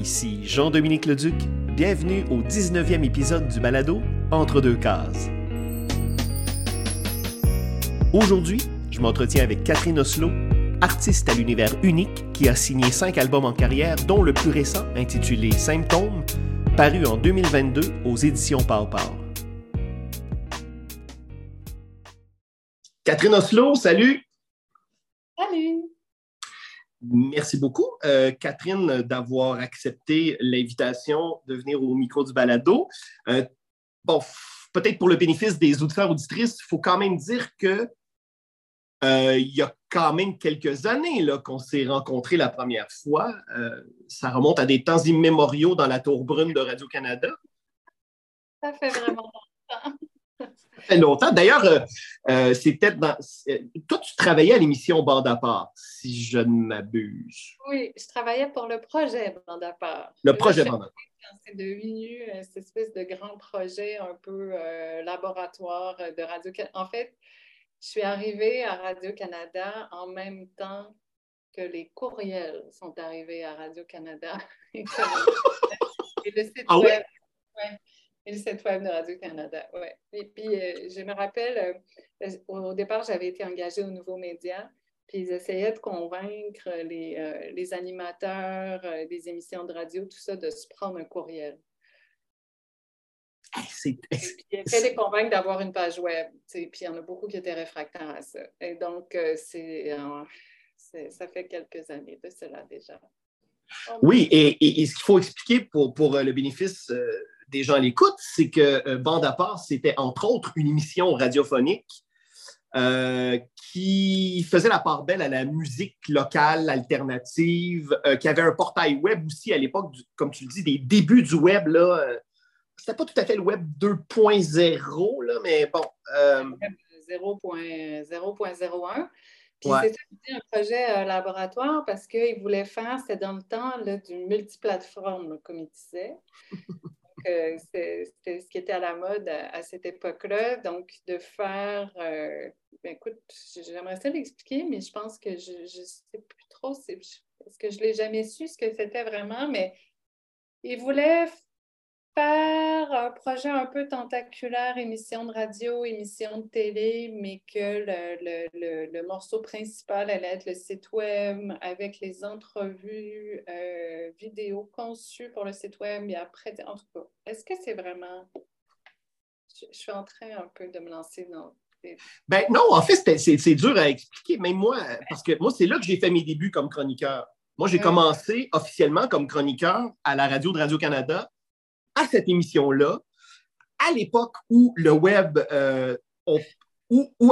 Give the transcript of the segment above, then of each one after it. Ici Jean-Dominique Leduc, bienvenue au 19e épisode du balado Entre deux cases. Aujourd'hui, je m'entretiens avec Catherine Oslo, artiste à l'univers unique qui a signé 5 albums en carrière, dont le plus récent, intitulé Symptômes, paru en 2022 aux éditions Pow Pow. Catherine Oslo, salut! Salut! Merci beaucoup, Catherine, d'avoir accepté l'invitation de venir au micro du balado. Peut-être pour le bénéfice des auditeurs-auditrices, il faut quand même dire que il y a quand même quelques années là, qu'on s'est rencontrés la première fois. Ça remonte à des temps immémoriaux dans la tour brune de Radio-Canada. Ça fait vraiment longtemps. Ça fait longtemps. D'ailleurs, c'était dans... Toi, tu travaillais à l'émission Bande à part, si je ne m'abuse. Oui, je travaillais pour le projet Bande à part. Le projet Bande à part. C'est devenu cette espèce de grand projet un peu laboratoire de Radio-Canada. En fait, je suis arrivée à Radio-Canada en même temps que les courriels sont arrivés à Radio-Canada. Et le site web. Ouais. Et le site web de Radio-Canada, oui. Et puis, je me rappelle, au départ, j'avais été engagée aux nouveaux médias, puis ils essayaient de convaincre les animateurs des émissions de radio, tout ça, de se prendre un courriel. Ils essayaient de les convaincre d'avoir une page web, puis il y en a beaucoup qui étaient réfractaires à ça. Et donc, ça fait quelques années de cela déjà. Oui, et ce qu'il faut expliquer pour le bénéfice... des gens l'écoutent, c'est que Bande à part, c'était entre autres une émission radiophonique qui faisait la part belle à la musique locale, alternative, qui avait un portail web aussi à l'époque, comme tu le dis, des débuts du web. Là, c'était pas tout à fait le web 2.0, là, mais bon. Web 0.01. Puis c'était un projet laboratoire parce qu'ils voulaient faire, c'était dans le temps là, du multiplateforme, comme ils disaient. C'était ce qui était à la mode à cette époque-là, donc de faire... écoute, j'aimerais ça l'expliquer, mais je pense que je ne sais plus trop parce que je ne l'ai jamais su ce que c'était vraiment, mais ils voulaient faire un projet un peu tentaculaire, émission de radio, émission de télé, mais que le morceau principal allait être le site web avec les entrevues vidéo conçues pour le site web. Et après, en tout cas, est-ce que c'est vraiment... Je suis en train un peu de me lancer dans... Ben non, en fait, c'est dur à expliquer, même moi, parce que moi, c'est là que j'ai fait mes débuts comme chroniqueur. Moi, j'ai commencé officiellement comme chroniqueur à la radio de Radio-Canada, à cette émission-là, à l'époque où le web, à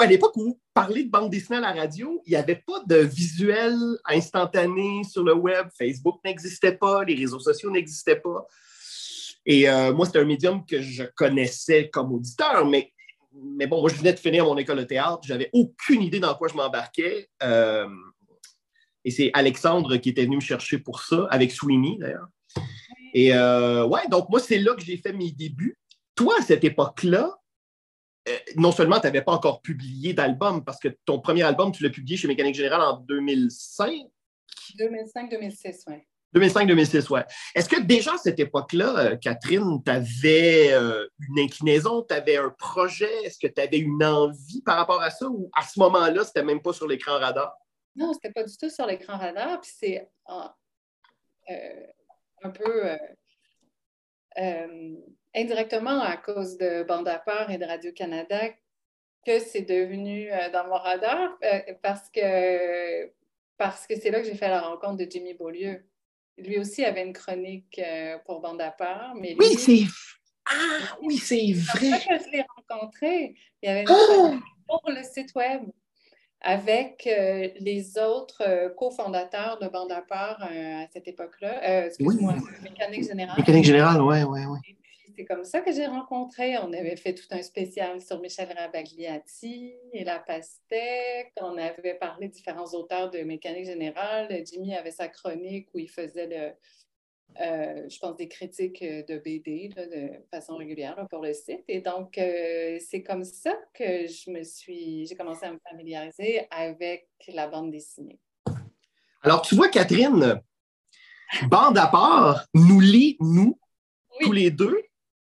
l'époque où parler de bande dessinée à la radio, il n'y avait pas de visuel instantané sur le web. Facebook n'existait pas, les réseaux sociaux n'existaient pas. Et moi, c'était un médium que je connaissais comme auditeur, mais bon, moi, je venais de finir mon école de théâtre, j'avais aucune idée dans quoi je m'embarquais. Et c'est Alexandre qui était venu me chercher pour ça, avec Sweeney, d'ailleurs. Et donc moi, c'est là que j'ai fait mes débuts. Toi, à cette époque-là, non seulement tu n'avais pas encore publié d'album, parce que ton premier album, tu l'as publié chez Mécanique Générale en 2005? 2005-2006, oui. 2005-2006, oui. Est-ce que déjà à cette époque-là, Catherine, tu avais une inclinaison, tu avais un projet? Est-ce que tu avais une envie par rapport à ça? Ou à ce moment-là, c'était même pas sur l'écran radar? Non, c'était pas du tout sur l'écran radar. Puis c'est... un peu indirectement à cause de Bande à part et de Radio-Canada que c'est devenu dans mon radar parce que c'est là que j'ai fait la rencontre de Jimmy Beaulieu. Lui aussi avait une chronique pour Bande à part. Mais lui, c'est vrai! C'est pour ça que je l'ai rencontré. Il y avait une chronique pour le site web avec les autres cofondateurs de Bande à part à cette époque-là. Excuse-moi, Mécanique Générale. Mécanique Générale, oui. Et puis, c'est comme ça que j'ai rencontré. On avait fait tout un spécial sur Michel Rabagliati et La Pastèque. On avait parlé de différents auteurs de Mécanique Générale. Jimmy avait sa chronique où il faisait, je pense, des critiques de BD là, de façon régulière là, pour le site. Et donc, c'est comme ça que j'ai commencé à me familiariser avec la bande dessinée. Alors, tu vois, Catherine, Bande à part nous lie, nous, tous les deux,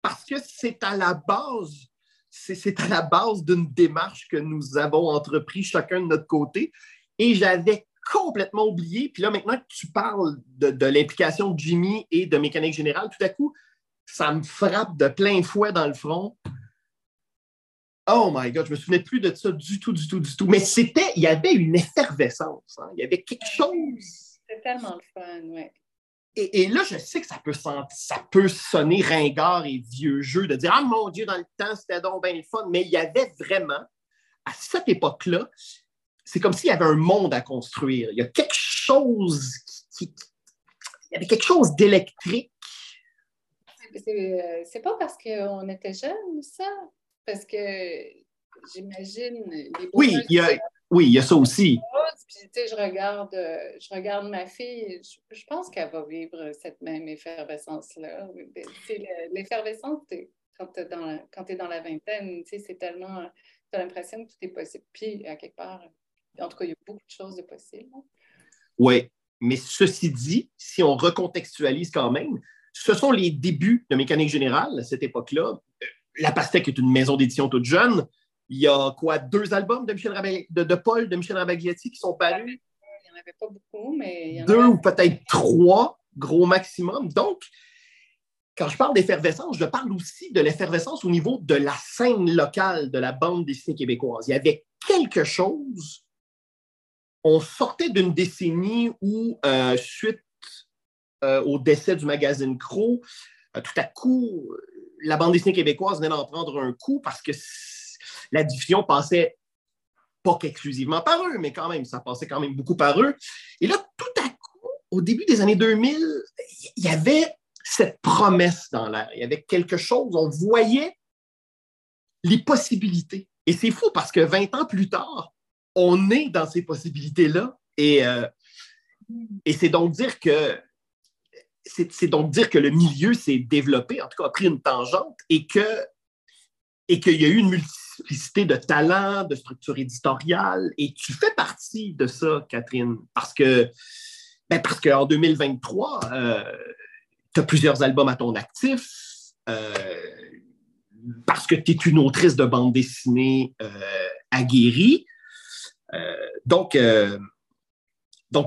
parce que c'est à la base, c'est à la base d'une démarche que nous avons entreprise chacun de notre côté. Et j'avais complètement oublié. Puis là, maintenant que tu parles de l'implication de Jimmy et de Mécanique Générale, tout à coup, ça me frappe de plein fouet dans le front. Oh my God, je ne me souvenais plus de ça du tout. Mais c'était, il y avait une effervescence. Hein? Il y avait quelque chose. C'était tellement le fun, oui. Et là, je sais que ça peut sonner ringard et vieux jeu de dire « Ah mon Dieu, dans le temps, c'était donc bien le fun », mais il y avait vraiment, à cette époque-là, c'est comme s'il y avait un monde à construire. Il y a quelque chose il y avait quelque chose d'électrique. C'est pas parce qu'on était jeunes, ça? Parce que j'imagine... Il y a ça aussi. Puis, tu sais, je regarde ma fille, je pense qu'elle va vivre cette même effervescence-là. L'effervescence, quand tu es dans la vingtaine, tu sais, c'est tellement... Tu as l'impression que tout est possible. Puis, à quelque part, en tout cas, il y a beaucoup de choses de possibles. Oui, mais ceci dit, si on recontextualise quand même, ce sont les débuts de Mécanique Générale à cette époque-là. La Pastèque est une maison d'édition toute jeune. Il y a quoi, 2 albums de Paul, de Michel Rabagliati qui sont parus? Il n'y en avait pas beaucoup, mais... Deux ou peut-être 3, gros maximum. Donc, quand je parle d'effervescence, je parle aussi de l'effervescence au niveau de la scène locale de la bande dessinée québécoise. Il y avait quelque chose... On sortait d'une décennie où, suite au décès du magazine Crow, tout à coup, la bande dessinée québécoise venait d'en prendre un coup parce que la diffusion passait pas qu'exclusivement par eux, mais quand même, ça passait quand même beaucoup par eux. Et là, tout à coup, au début des années 2000, il y avait cette promesse dans l'air. Il y avait quelque chose, on voyait les possibilités. Et c'est fou parce que 20 ans plus tard, on est dans ces possibilités-là. Et c'est donc dire que le milieu s'est développé, en tout cas a pris une tangente, et qu'il y a eu une multiplicité de talents, de structures éditoriales. Et tu fais partie de ça, Catherine, parce que en 2023, tu as plusieurs albums à ton actif, parce que tu es une autrice de bande dessinée aguerrie. Donc,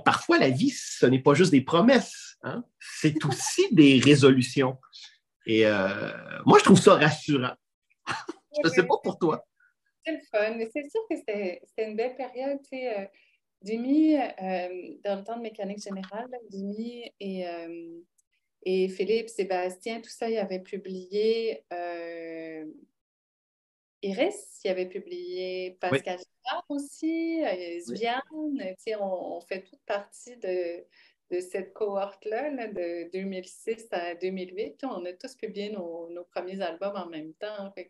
parfois, la vie, ce n'est pas juste des promesses, hein? C'est aussi des résolutions. Et moi, je trouve ça rassurant. Je ne sais pas pour toi. C'est le fun, mais c'est sûr que c'était une belle période. Tu sais, Jimmy, dans le temps de Mécanique Générale, là, Jimmy et Philippe, Sébastien, tout ça, ils avaient publié Iris, ils avaient publié Pascal Gérard aussi, Zuliane. Tu sais, on fait toute partie de cette cohorte-là, là, de 2006 à 2008. Puis on a tous publié nos premiers albums en même temps. Fait.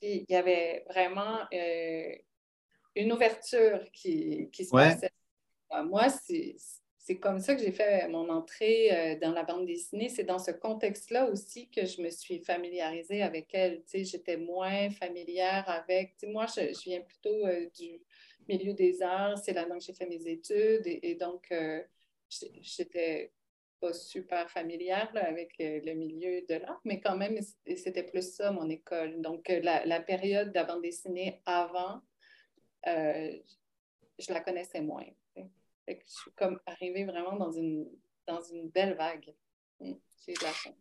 Puis, il y avait vraiment une ouverture qui se passait. Moi, c'est comme ça que j'ai fait mon entrée dans la bande dessinée. C'est dans ce contexte-là aussi que je me suis familiarisée avec elle. Tu sais, j'étais moins familière avec... Tu sais, moi, je viens plutôt du milieu des arts. C'est là-dedans que j'ai fait mes études. Et donc... j'étais pas super familière là, avec le milieu de l'art, mais quand même, c'était plus ça, mon école. Donc, la période de la bande dessinée avant, je la connaissais moins. Fait que je suis comme arrivée vraiment dans une belle vague. J'ai de la chance.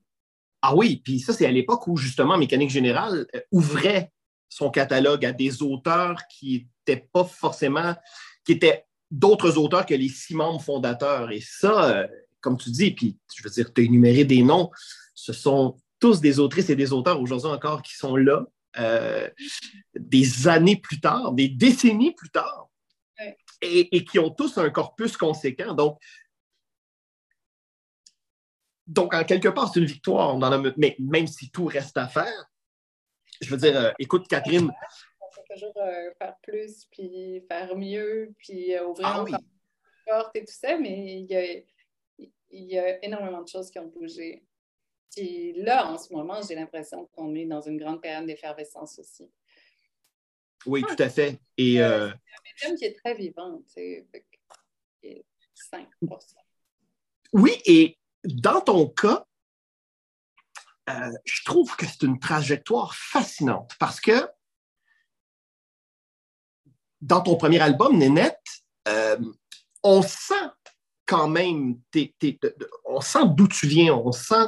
Ah oui, puis ça, c'est à l'époque où, justement, Mécanique Générale ouvrait son catalogue à des auteurs qui n'étaient pas forcément... qui étaient d'autres auteurs que les 6 membres fondateurs. Et ça, comme tu dis, puis je veux dire, tu as énuméré des noms, ce sont tous des autrices et des auteurs aujourd'hui encore qui sont là, des années plus tard, des décennies plus tard, et qui ont tous un corpus conséquent. Donc en quelque part, c'est une victoire, mais même si tout reste à faire, je veux dire, écoute, Catherine... toujours faire plus, puis faire mieux, puis ouvrir les portes et tout ça, mais il y a énormément de choses qui ont bougé. Puis là, en ce moment, j'ai l'impression qu'on est dans une grande période d'effervescence aussi. Oui, tout à fait. Et, c'est un médium qui est très vivant, tu sais, 5%. Oui, et dans ton cas, je trouve que c'est une trajectoire fascinante parce que dans ton premier album, Nénette, on sent quand même, on sent d'où tu viens, on sent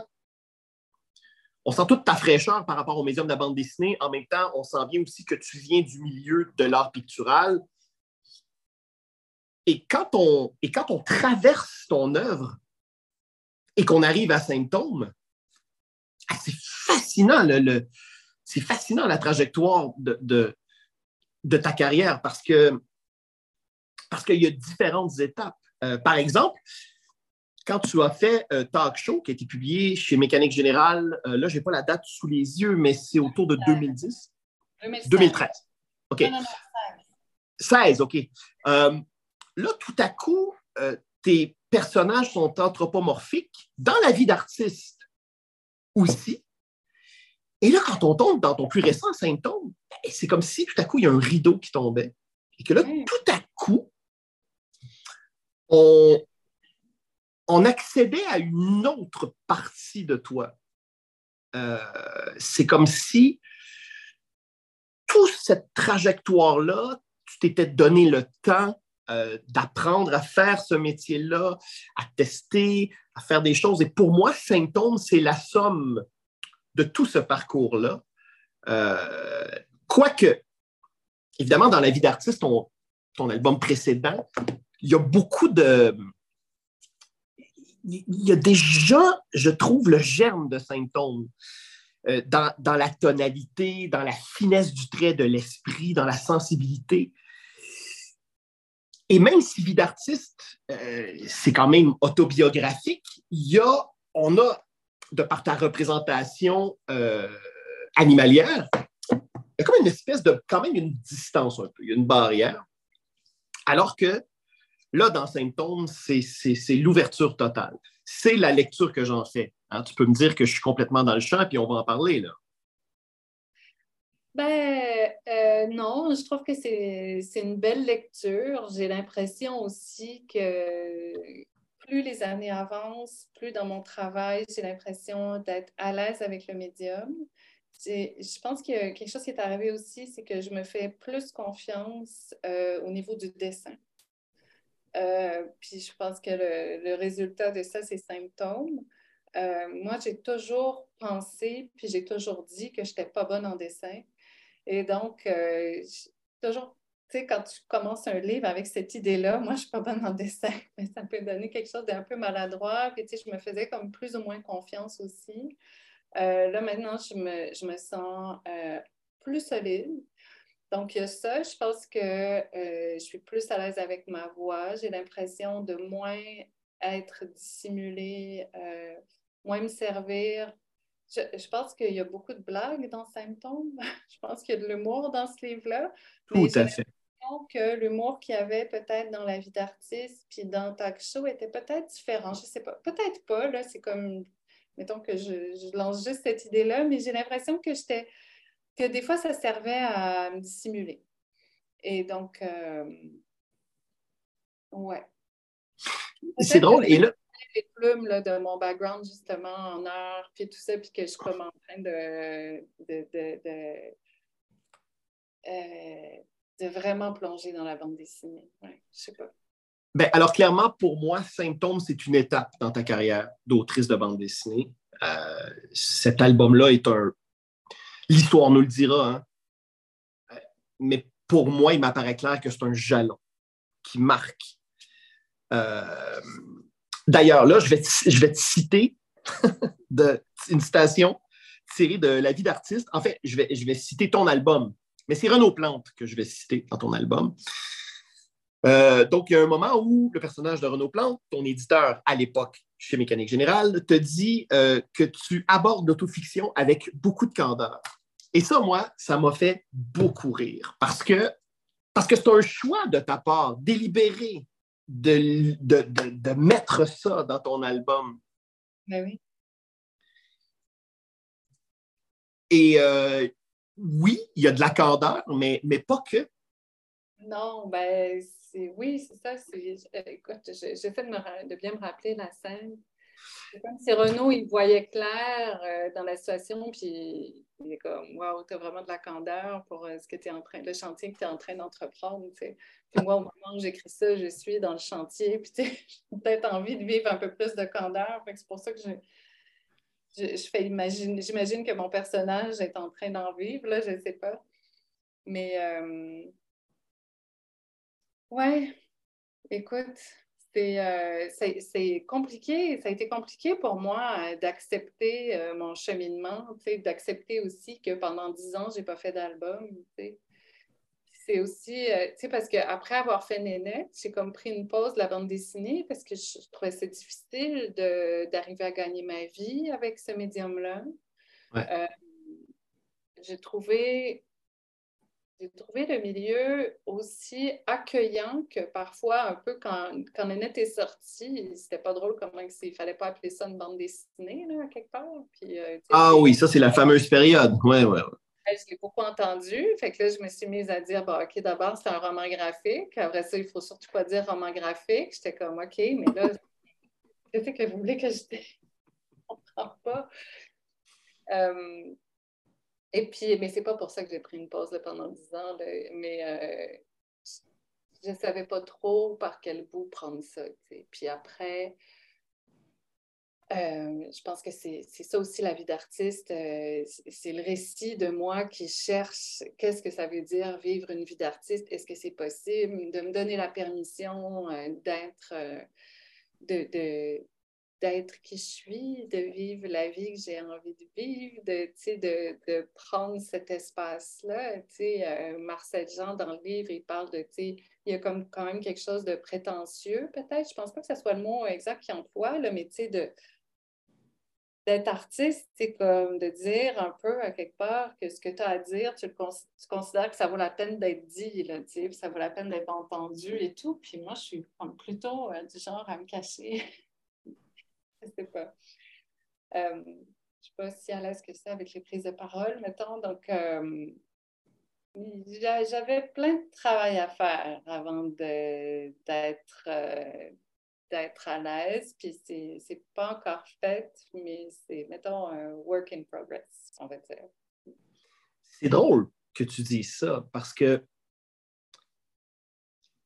toute ta fraîcheur par rapport au médium de la bande dessinée. En même temps, on sent bien aussi que tu viens du milieu de l'art pictural. Et quand on traverse ton œuvre et qu'on arrive à Symptômes, c'est fascinant, c'est fascinant la trajectoire de ta carrière parce qu'il y a différentes étapes. Par exemple, quand tu as fait Talk Show, qui a été publié chez Mécanique Générale, là, je n'ai pas la date sous les yeux, mais c'est autour de 2010? 2013. OK. 16, OK. Là, tout à coup, tes personnages sont anthropomorphiques dans la vie d'artiste aussi. Et là, quand on tombe dans ton plus récent symptôme, c'est comme si tout à coup, il y a un rideau qui tombait. Et que là, tout à coup, on accédait à une autre partie de toi. C'est comme si toute cette trajectoire-là, tu t'étais donné le temps d'apprendre à faire ce métier-là, à tester, à faire des choses. Et pour moi, Symptômes, c'est la somme de tout ce parcours-là. Quoique, évidemment, dans la vie d'artiste, ton album précédent, il y a beaucoup de... Il y a déjà, je trouve, le germe de Symptômes dans la tonalité, dans la finesse du trait de l'esprit, dans la sensibilité. Et même si Vie d'artiste, c'est quand même autobiographique, on a, de par ta représentation animalière, il y a comme une espèce de, quand même une distance un peu, il y a une barrière. Alors que là, dans Symptômes, c'est l'ouverture totale. C'est la lecture que j'en fais. Hein? Tu peux me dire que je suis complètement dans le champ, puis on va en parler, là. Ben, non, je trouve que c'est une belle lecture. J'ai l'impression aussi que plus les années avancent, plus dans mon travail, j'ai l'impression d'être à l'aise avec le médium. Je pense qu'il y a quelque chose qui est arrivé aussi, c'est que je me fais plus confiance au niveau du dessin. Puis je pense que le résultat de ça, c'est Symptômes. Moi, j'ai toujours pensé, puis j'ai toujours dit que je n'étais pas bonne en dessin. Et donc, toujours, tu sais, quand tu commences un livre avec cette idée-là, moi, je ne suis pas bonne en dessin, mais ça peut donner quelque chose d'un peu maladroit. Puis, tu sais, je me faisais comme plus ou moins confiance aussi. Là, maintenant, je me sens plus solide. Donc, il y a ça. Je pense que je suis plus à l'aise avec ma voix. J'ai l'impression de moins être dissimulée, moins me servir. Je pense qu'il y a beaucoup de blagues dans Symptômes. Je pense qu'il y a de l'humour dans ce livre-là. Tout à fait. Que l'humour qu'il y avait peut-être dans la vie d'artiste puis dans Talk Show était peut-être différent. Je ne sais pas. Peut-être pas. Là, c'est comme, mettons que je lance juste cette idée-là, mais j'ai l'impression que j'étais... que des fois, ça servait à me dissimuler. Et donc, ouais. C'est drôle. Et là... les plumes là, de mon background, justement, en art, puis tout ça, puis que je suis comme en train de vraiment plonger dans la bande dessinée. Ouais, je sais pas. Ben, alors, clairement, pour moi, Symptômes, c'est une étape dans ta carrière d'autrice de bande dessinée. Cet album-là est un... L'histoire nous le dira, hein? Mais pour moi, il m'apparaît clair que c'est un jalon qui marque. D'ailleurs, là, je vais te citer une citation tirée de La vie d'artiste. En fait, je vais citer ton album, mais c'est Renaud Plante que je vais citer dans ton album. Donc, il y a un moment où le personnage de Renaud Plante, ton éditeur à l'époque chez Mécanique Générale, te dit que tu abordes l'autofiction avec beaucoup de candeur. Et ça, moi, ça m'a fait beaucoup rire parce que c'est un choix de ta part, délibéré, de mettre ça dans ton album. Ben oui. Et oui, il y a de la candeur, mais pas que. Non, ben oui, c'est ça. Écoute, j'essaie de bien me rappeler la scène. C'est comme si Renaud, il voyait clair dans la situation, puis il est comme « Wow, t'as vraiment de la candeur pour ce que t'es en train, le chantier que t'es en train d'entreprendre. » Puis moi, au moment où j'écris ça, je suis dans le chantier, puis j'ai peut-être envie de vivre un peu plus de candeur. C'est pour ça que j'imagine que mon personnage est en train d'en vivre, là, je ne sais pas. Mais, ouais, écoute... C'est compliqué, ça a été compliqué pour moi d'accepter mon cheminement, d'accepter aussi que pendant 10 ans, je n'ai pas fait d'album. C'est aussi, parce qu'après avoir fait Nénette, j'ai comme pris une pause de la bande dessinée parce que je trouvais c'est difficile d'arriver à gagner ma vie avec ce médium-là. Ouais. J'ai trouvé le milieu aussi accueillant que parfois, un peu, quand Nénette est sortie, c'était pas drôle comment il fallait pas appeler ça une bande dessinée, là, quelque part. Puis, ah oui, ça, c'est la fameuse période. Ouais. Je l'ai beaucoup entendu. Fait que là, je me suis mise à dire, bon, OK, d'abord, c'est un roman graphique. Après ça, il faut surtout pas dire roman graphique. J'étais comme, OK, mais là, qu'est-ce que vous voulez que je dise? On comprend pas. Et puis, mais c'est pas pour ça que j'ai pris une pause là, pendant 10 ans, là, mais je savais pas trop par quel bout prendre ça. T'sais. Puis après, je pense que c'est ça aussi la vie d'artiste, c'est le récit de moi qui cherche qu'est-ce que ça veut dire vivre une vie d'artiste, est-ce que c'est possible de me donner la permission d'être qui je suis, de vivre la vie que j'ai envie de vivre, de prendre cet espace-là. Marcel Jean, dans le livre, il parle de, il y a comme quand même quelque chose de prétentieux, peut-être. Je ne pense pas que ce soit le mot exact qu'il emploie, là, mais d'être artiste, c'est comme de dire un peu à quelque part que ce que tu as à dire, tu considères que ça vaut la peine d'être dit, là, ça vaut la peine d'être entendu et tout. Puis moi, je suis plutôt du genre à me cacher. Je ne sais pas. Je ne suis pas si à l'aise que ça avec les prises de parole, mettons. Donc, j'avais plein de travail à faire avant d'être à l'aise. Puis, ce n'est pas encore fait, mais c'est, mettons, un work in progress, on va dire. C'est drôle que tu dises ça, parce que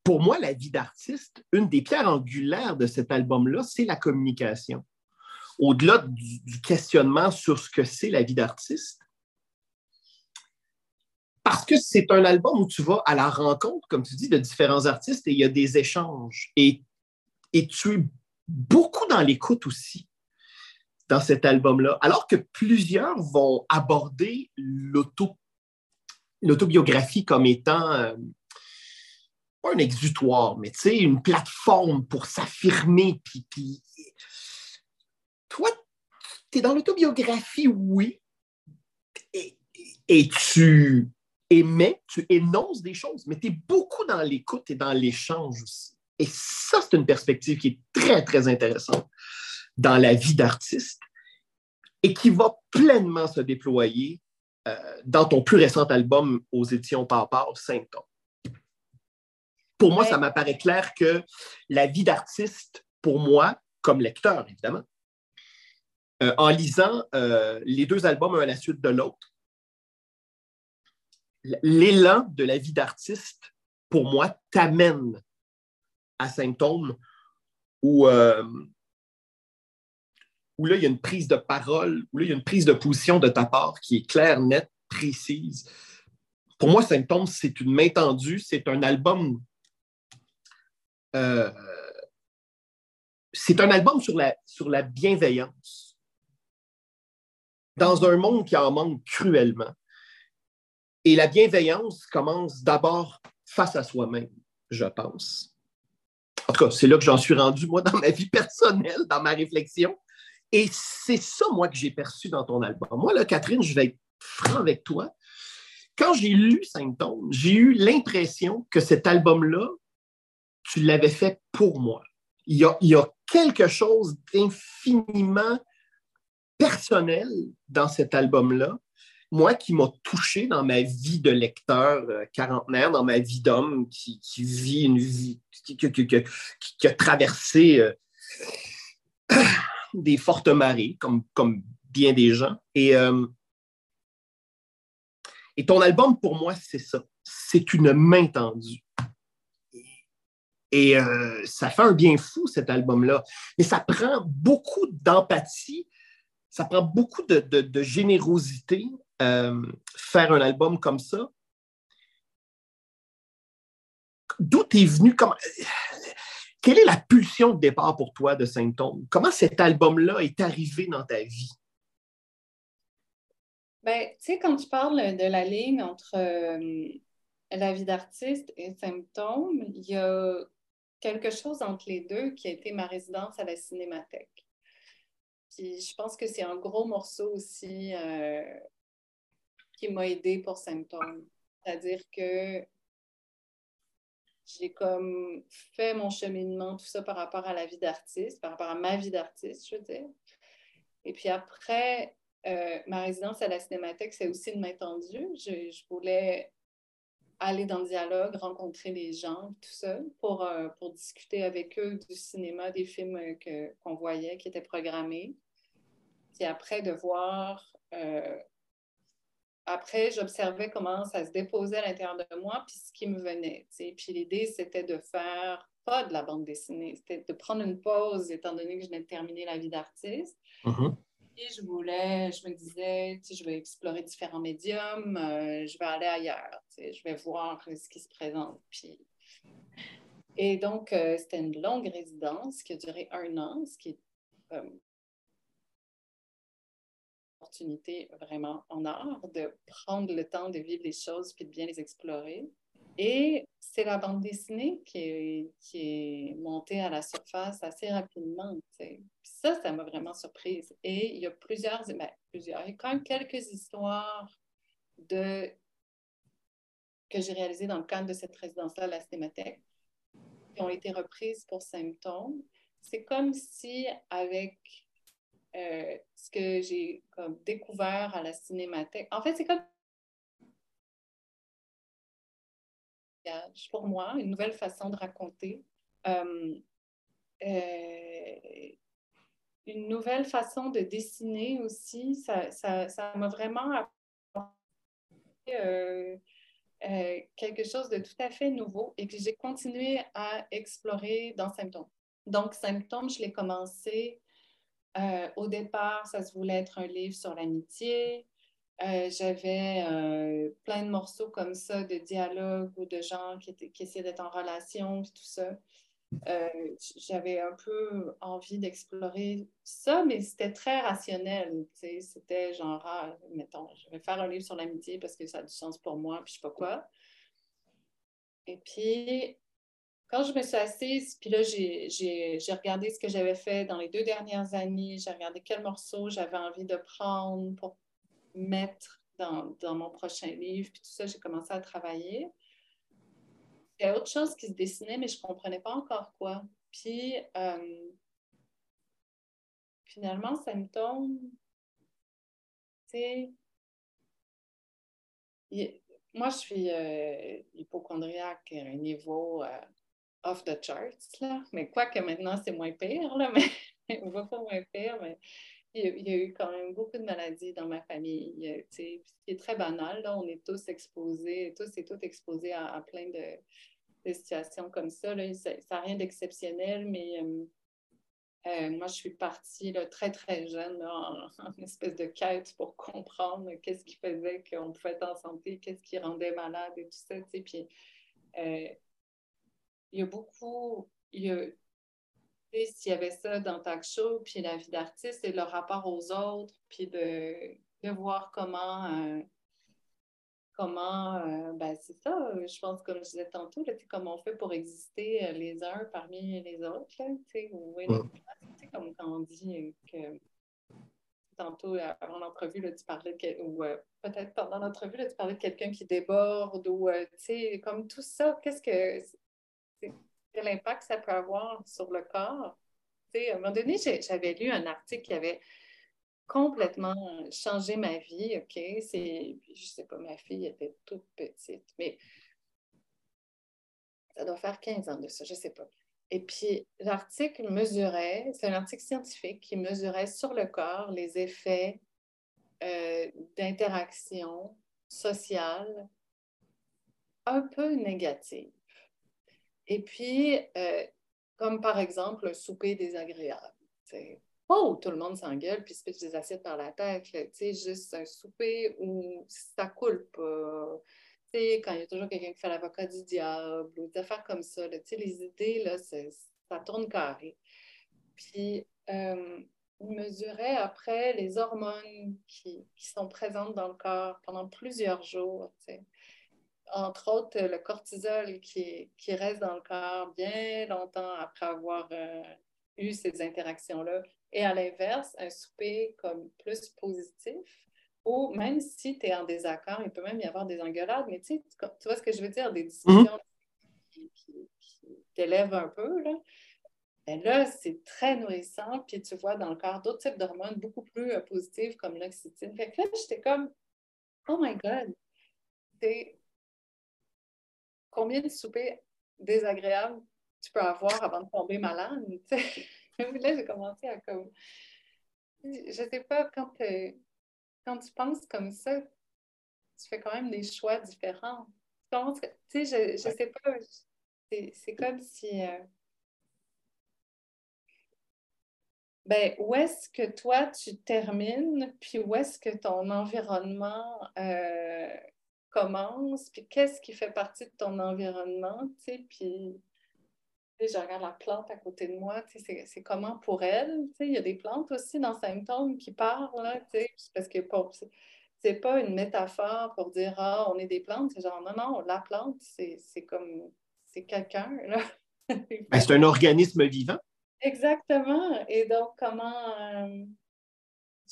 pour moi, la vie d'artiste, une des pierres angulaires de cet album-là, c'est la communication. Au-delà du questionnement sur ce que c'est la vie d'artiste, parce que c'est un album où tu vas à la rencontre, comme tu dis, de différents artistes et il y a des échanges. Et tu es beaucoup dans l'écoute aussi, dans cet album-là. Alors que plusieurs vont aborder l'autobiographie comme étant... pas un exutoire, mais tu sais, une plateforme pour s'affirmer. Puis, toi, tu es dans l'autobiographie, oui, et tu émets, tu énonces des choses, mais tu es beaucoup dans l'écoute et dans l'échange aussi. Et ça, c'est une perspective qui est très, très intéressante dans la vie d'artiste et qui va pleinement se déployer dans ton plus récent album aux éditions Pow Pow, Symptômes. Pour moi, ça m'apparaît clair que la vie d'artiste, pour moi, comme lecteur, évidemment, en lisant les deux albums un à la suite de l'autre, l'élan de la vie d'artiste, pour moi, t'amène à Symptômes où là, il y a une prise de parole, où là, il y a une prise de position de ta part qui est claire, nette, précise. Pour moi, Symptômes, c'est une main tendue, c'est un album... c'est un album sur la bienveillance dans un monde qui en manque cruellement. Et la bienveillance commence d'abord face à soi-même, je pense. En tout cas, c'est là que j'en suis rendu, moi, dans ma vie personnelle, dans ma réflexion. Et c'est ça, moi, que j'ai perçu dans ton album. Moi, là, Catherine, je vais être franc avec toi. Quand j'ai lu Symptômes, j'ai eu l'impression que cet album-là, tu l'avais fait pour moi. Il y a quelque chose d'infiniment personnel dans cet album-là moi, qui m'a touché dans ma vie de lecteur quarantenaire, dans ma vie d'homme qui vit une vie, qui a traversé des fortes marées, comme bien des gens. Et ton album, pour moi, c'est ça. C'est une main tendue. Et ça fait un bien fou, cet album-là. Mais ça prend beaucoup d'empathie, ça prend beaucoup de générosité, faire un album comme ça. D'où t'es venu? Quelle est la pulsion de départ pour toi de Symptômes? Comment cet album-là est arrivé dans ta vie? Bien, tu sais, quand tu parles de la ligne entre la vie d'artiste et Symptômes, il y a quelque chose entre les deux qui a été ma résidence à la Cinémathèque. Puis je pense que c'est un gros morceau aussi qui m'a aidée pour Symptômes. C'est-à-dire que j'ai comme fait mon cheminement, tout ça par rapport à la vie d'artiste, par rapport à ma vie d'artiste, je veux dire. Et puis après, ma résidence à la Cinémathèque, c'est aussi une main tendue. Je voulais aller dans le dialogue, rencontrer les gens, tout ça, pour discuter avec eux du cinéma, des films qu'on voyait, qui étaient programmés. Puis après, de voir... Après, j'observais comment ça se déposait à l'intérieur de moi, puis ce qui me venait. T'sais. Puis l'idée, c'était de faire pas de la bande dessinée, c'était de prendre une pause, étant donné que je venais de terminer la vie d'artiste. Mm-hmm. Et je me disais, je vais explorer différents médiums, je vais aller ailleurs, je vais voir ce qui se présente. Puis... Et donc, c'était une longue résidence qui a duré 1 an, ce qui est une opportunité vraiment en art de prendre le temps de vivre les choses puis de bien les explorer. Et c'est la bande dessinée qui est montée à la surface assez rapidement. Puis ça m'a vraiment surprise. Et il y a il y a quand même quelques histoires que j'ai réalisées dans le cadre de cette résidence-là à la Cinémathèque qui ont été reprises pour Symptômes. C'est comme si, avec ce que j'ai comme découvert à la Cinémathèque, en fait, c'est comme pour moi, une nouvelle façon de raconter, une nouvelle façon de dessiner aussi. Ça m'a vraiment apporté quelque chose de tout à fait nouveau et que j'ai continué à explorer dans Symptômes. Donc, Symptômes, je l'ai commencé au départ, ça se voulait être un livre sur l'amitié. J'avais plein de morceaux comme ça, de dialogues ou de gens qui essayaient d'être en relation, puis tout ça. J'avais un peu envie d'explorer ça, mais c'était très rationnel, tu sais. C'était genre, mettons, je vais faire un livre sur l'amitié parce que ça a du sens pour moi, puis je sais pas quoi. Et puis, quand je me suis assise, puis là, j'ai regardé ce que j'avais fait dans les 2 dernières années, j'ai regardé quel morceau j'avais envie de prendre pour mettre dans mon prochain livre, puis tout ça, j'ai commencé à travailler. Il y a autre chose qui se dessinait, mais je ne comprenais pas encore quoi. Puis, finalement, Symptômes, tu sais, moi, je suis hypochondriaque à un niveau off the charts, là, mais quoique maintenant, c'est moins pire, là, mais on va pas moins pire, mais... Il y a eu quand même beaucoup de maladies dans ma famille, tu sais, ce qui est très banal, là, on est tous exposés, tous et toutes exposés à plein de situations comme ça, là. Ça n'a rien d'exceptionnel, mais moi, je suis partie là, très, très jeune, là, en espèce de quête pour comprendre qu'est-ce qui faisait qu'on pouvait être en santé, qu'est-ce qui rendait malade et tout ça, tu sais, puis il y a beaucoup... S'il y avait ça dans Talk Show, puis la vie d'artiste et le rapport aux autres, puis de voir comment ben c'est ça, je pense, comme je disais tantôt, là, comment on fait pour exister les uns parmi les autres, là, comme quand on dit que tantôt, avant l'entrevue, là, tu parlais, peut-être pendant l'entrevue, là, tu parlais de quelqu'un qui déborde, ou tu sais, comme tout ça, qu'est-ce que... l'impact que ça peut avoir sur le corps. T'sais, à un moment donné, j'avais lu un article qui avait complètement changé ma vie, OK? C'est, je sais pas, ma fille était toute petite, mais ça doit faire 15 ans de ça, je sais pas. Et puis, l'article mesurait, c'est un article scientifique qui mesurait sur le corps les effets d'interaction sociale un peu négative. Et puis, comme par exemple un souper désagréable. T'sais. Oh, tout le monde s'engueule, puis se pitche des assiettes par la tête. Tu sais, juste un souper où ça coule pas. Tu sais, quand il y a toujours quelqu'un qui fait l'avocat du diable ou des affaires comme ça. Tu sais, les idées, là, ça tourne carré. Puis, il mesurait après les hormones qui sont présentes dans le corps pendant plusieurs jours, tu sais. Entre autres, le cortisol qui reste dans le corps bien longtemps après avoir eu ces interactions-là. Et à l'inverse, un souper comme plus positif, où même si tu es en désaccord, il peut même y avoir des engueulades, mais tu vois ce que je veux dire, des discussions qui t'élèvent un peu, là. Ben là, c'est très nourrissant, puis tu vois dans le corps d'autres types d'hormones beaucoup plus positives, comme l'oxytocine. Fait que là, j'étais comme, oh my God, c'est... Combien de soupers désagréables tu peux avoir avant de tomber malade? Là, j'ai commencé à comme... Je sais pas, quand tu penses comme ça, tu fais quand même des choix différents. Donc, tu sais, je sais pas, c'est comme si... Ben, où est-ce que toi, tu termines, puis où est-ce que ton environnement... commence, puis qu'est-ce qui fait partie de ton environnement, tu sais, puis je regarde la plante à côté de moi, tu sais, c'est comment pour elle, tu sais, il y a des plantes aussi dans Symptômes qui parlent, là, tu sais, parce que c'est pas une métaphore pour dire, ah, on est des plantes, c'est genre, non, non, la plante, c'est comme, c'est quelqu'un, là. Ben, c'est un organisme vivant. Exactement, et donc, comment...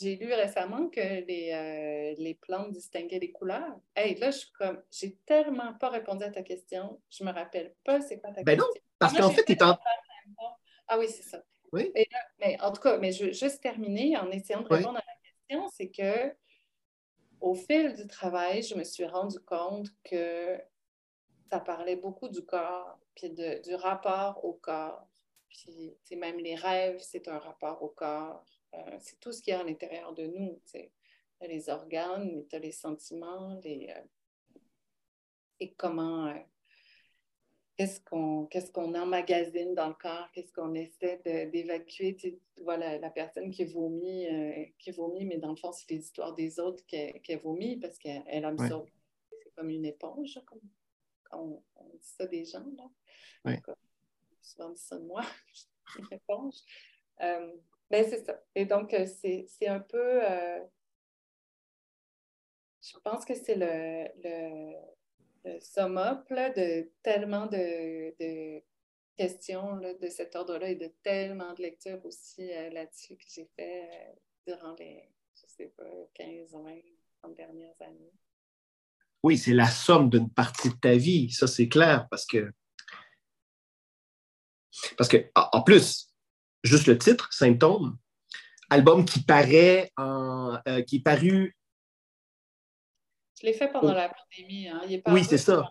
J'ai lu récemment que les plantes distinguaient les couleurs. Hey, là, je suis comme, j'ai tellement pas répondu à ta question, je me rappelle pas c'est quoi ta question. Ben non, parce qu'en fait, Ah oui, c'est ça. Oui. Et là, mais en tout cas, mais je veux juste terminer en essayant de répondre à la question, c'est que au fil du travail, je me suis rendu compte que ça parlait beaucoup du corps, puis du rapport au corps. Puis, tu sais, même les rêves, c'est un rapport au corps. C'est tout ce qu'il y a à l'intérieur de nous. Tu as les organes, tu as les sentiments, et comment... qu'est-ce qu'on emmagasine dans le corps? Qu'est-ce qu'on essaie d'évacuer? Tu vois la personne qui vomit, mais dans le fond, c'est les histoires des autres qu'elle vomit parce qu'elle absorbe. Ouais. C'est comme une éponge, comme on dit ça des gens. Là. Ouais. Donc, on souvent dit ça de moi, une éponge. Ben, c'est ça. Et donc, c'est un peu... je pense que c'est le sum-up là, de tellement de questions là, de cet ordre-là et de tellement de lectures aussi là-dessus que j'ai fait durant les, je sais pas, 15, 20, 30 dernières années. Oui, c'est la somme d'une partie de ta vie. Ça, c'est clair, parce que en plus... Juste le titre, Symptômes, album qui est paru. Je l'ai fait pendant la pandémie. Hein. Il est paru, oui, c'est ça.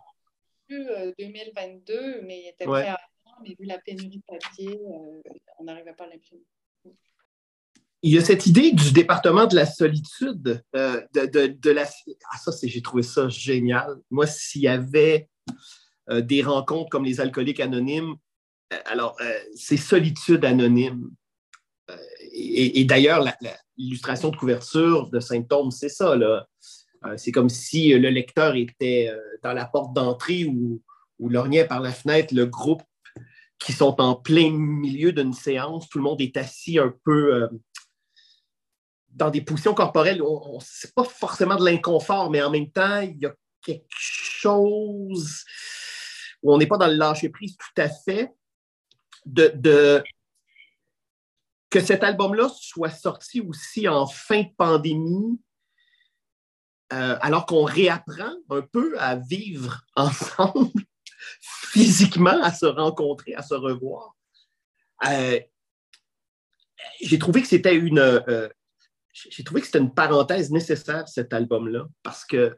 En 2022, mais il était prêt avant, mais vu la pénurie de papier, on n'arrivait pas à l'imprimer. Il y a cette idée du département de la solitude. Ah, ça, j'ai trouvé ça génial. Moi, s'il y avait des rencontres comme les alcooliques anonymes, alors, c'est solitude anonyme. Et d'ailleurs, l'illustration de couverture de Symptômes, c'est ça, là. C'est comme si le lecteur était dans la porte d'entrée ou lorgnait par la fenêtre le groupe qui sont en plein milieu d'une séance. Tout le monde est assis un peu dans des positions corporelles. C'est pas forcément de l'inconfort, mais en même temps, il y a quelque chose où on n'est pas dans le lâcher-prise tout à fait. Que cet album-là soit sorti aussi en fin de pandémie, alors qu'on réapprend un peu à vivre ensemble, physiquement, à se rencontrer, à se revoir. J'ai trouvé que c'était j'ai trouvé que c'était une parenthèse nécessaire, cet album-là, parce que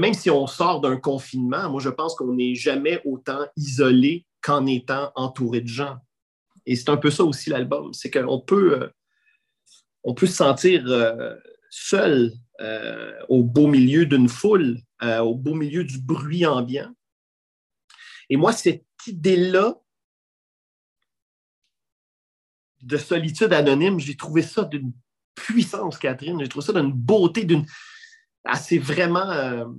même si on sort d'un confinement, moi, je pense qu'on n'est jamais autant isolé qu'en étant entouré de gens. Et c'est un peu ça aussi, l'album. C'est qu'on peut, se sentir seul au beau milieu d'une foule, au beau milieu du bruit ambiant. Et moi, cette idée-là de solitude anonyme, j'ai trouvé ça d'une puissance, Catherine. J'ai trouvé ça d'une beauté, d'une... Ah, c'est vraiment... Mon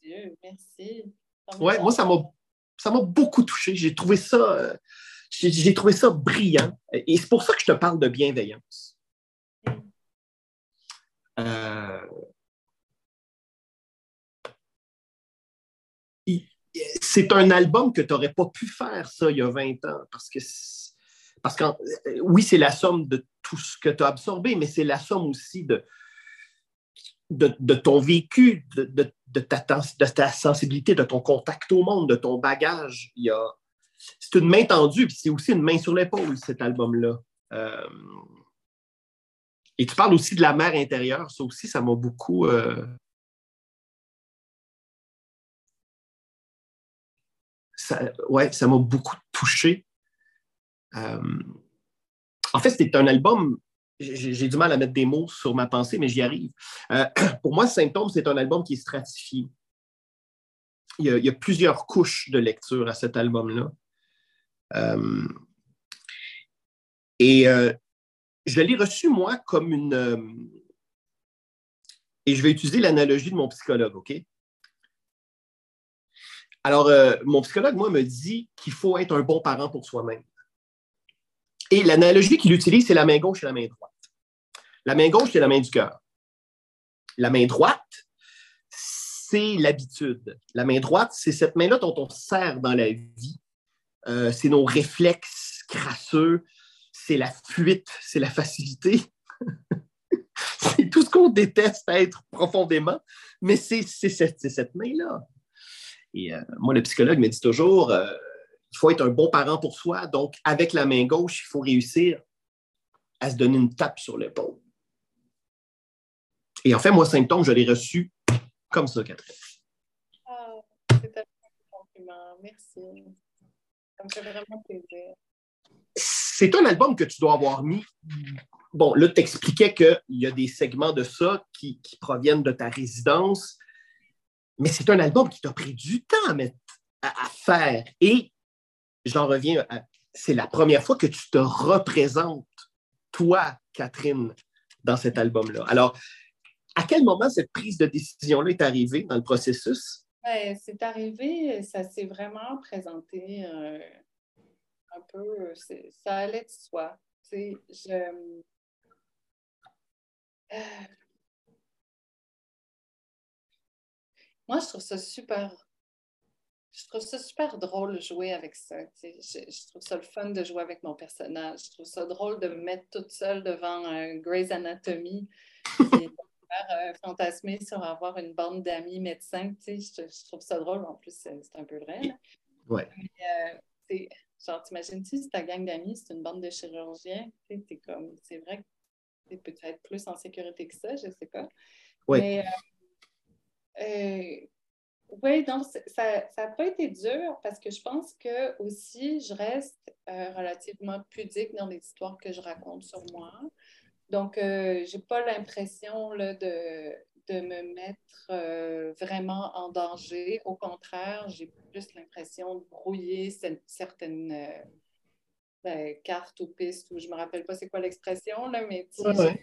Dieu, merci. Oui, moi, ça m'a beaucoup touché. J'ai trouvé ça... J'ai trouvé ça brillant. Et c'est pour ça que je te parle de bienveillance. C'est un album que tu n'aurais pas pu faire ça il y a 20 ans parce que oui, c'est la somme de tout ce que tu as absorbé, mais c'est la somme aussi de ton vécu, de ta sensibilité, de ton contact au monde, de ton bagage. C'est une main tendue, puis c'est aussi une main sur l'épaule, cet album-là. Et tu parles aussi de la mer intérieure. Ça aussi, ça m'a beaucoup... ça m'a beaucoup touché. En fait, c'est un album... J'ai du mal à mettre des mots sur ma pensée, mais j'y arrive. Pour moi, Symptômes, c'est un album qui est stratifié. Il y a plusieurs couches de lecture à cet album-là. Je l'ai reçu, moi, comme une... et je vais utiliser l'analogie de mon psychologue, OK? Alors, mon psychologue, moi, me dit qu'il faut être un bon parent pour soi-même. Et l'analogie qu'il utilise, c'est la main gauche et la main droite. La main gauche, c'est la main du cœur. La main droite, c'est l'habitude. La main droite, c'est cette main-là dont on sert dans la vie. C'est nos réflexes crasseux, c'est la fuite, c'est la facilité. C'est tout ce qu'on déteste être profondément, mais c'est cette main-là. Et moi, le psychologue me dit toujours, il faut être un bon parent pour soi, donc avec la main gauche, il faut réussir à se donner une tape sur l'épaule. Et en fait, moi, Symptômes, je l'ai reçu comme ça, Catherine. Ah, c'est tellement un compliment. Merci. Ça me fait vraiment plaisir. C'est un album que tu dois avoir mis. Bon, là, tu expliquais qu'il y a des segments de ça qui proviennent de ta résidence, mais c'est un album qui t'a pris du temps à faire. Et j'en reviens, c'est la première fois que tu te représentes, toi, Catherine, dans cet album-là. Alors, à quel moment cette prise de décision-là est arrivée dans le processus? Ben, c'est arrivé, ça s'est vraiment présenté... un peu, ça allait de soi. Tu sais, moi, je trouve ça super drôle de jouer avec ça. Tu sais, je trouve ça le fun de jouer avec mon personnage. Je trouve ça drôle de me mettre toute seule devant un Grey's Anatomy et fantasmer sur avoir une bande d'amis médecins. Tu sais, je trouve ça drôle. En plus, c'est un peu vrai. Ouais. Mais, tu sais, genre, t'imagines-tu si ta gang d'amis, c'est une bande de chirurgiens? T'es comme, c'est vrai que t'es peut-être plus en sécurité que ça, je sais pas. Oui. Mais, oui, donc, ça n'a pas été dur parce que je pense que aussi, je reste relativement pudique dans les histoires que je raconte sur moi. Donc, j'ai pas l'impression là, de me mettre vraiment en danger. Au contraire, j'ai plus l'impression de brouiller certaines cartes ou pistes, ou je me rappelle pas c'est quoi l'expression, là, mais j'ai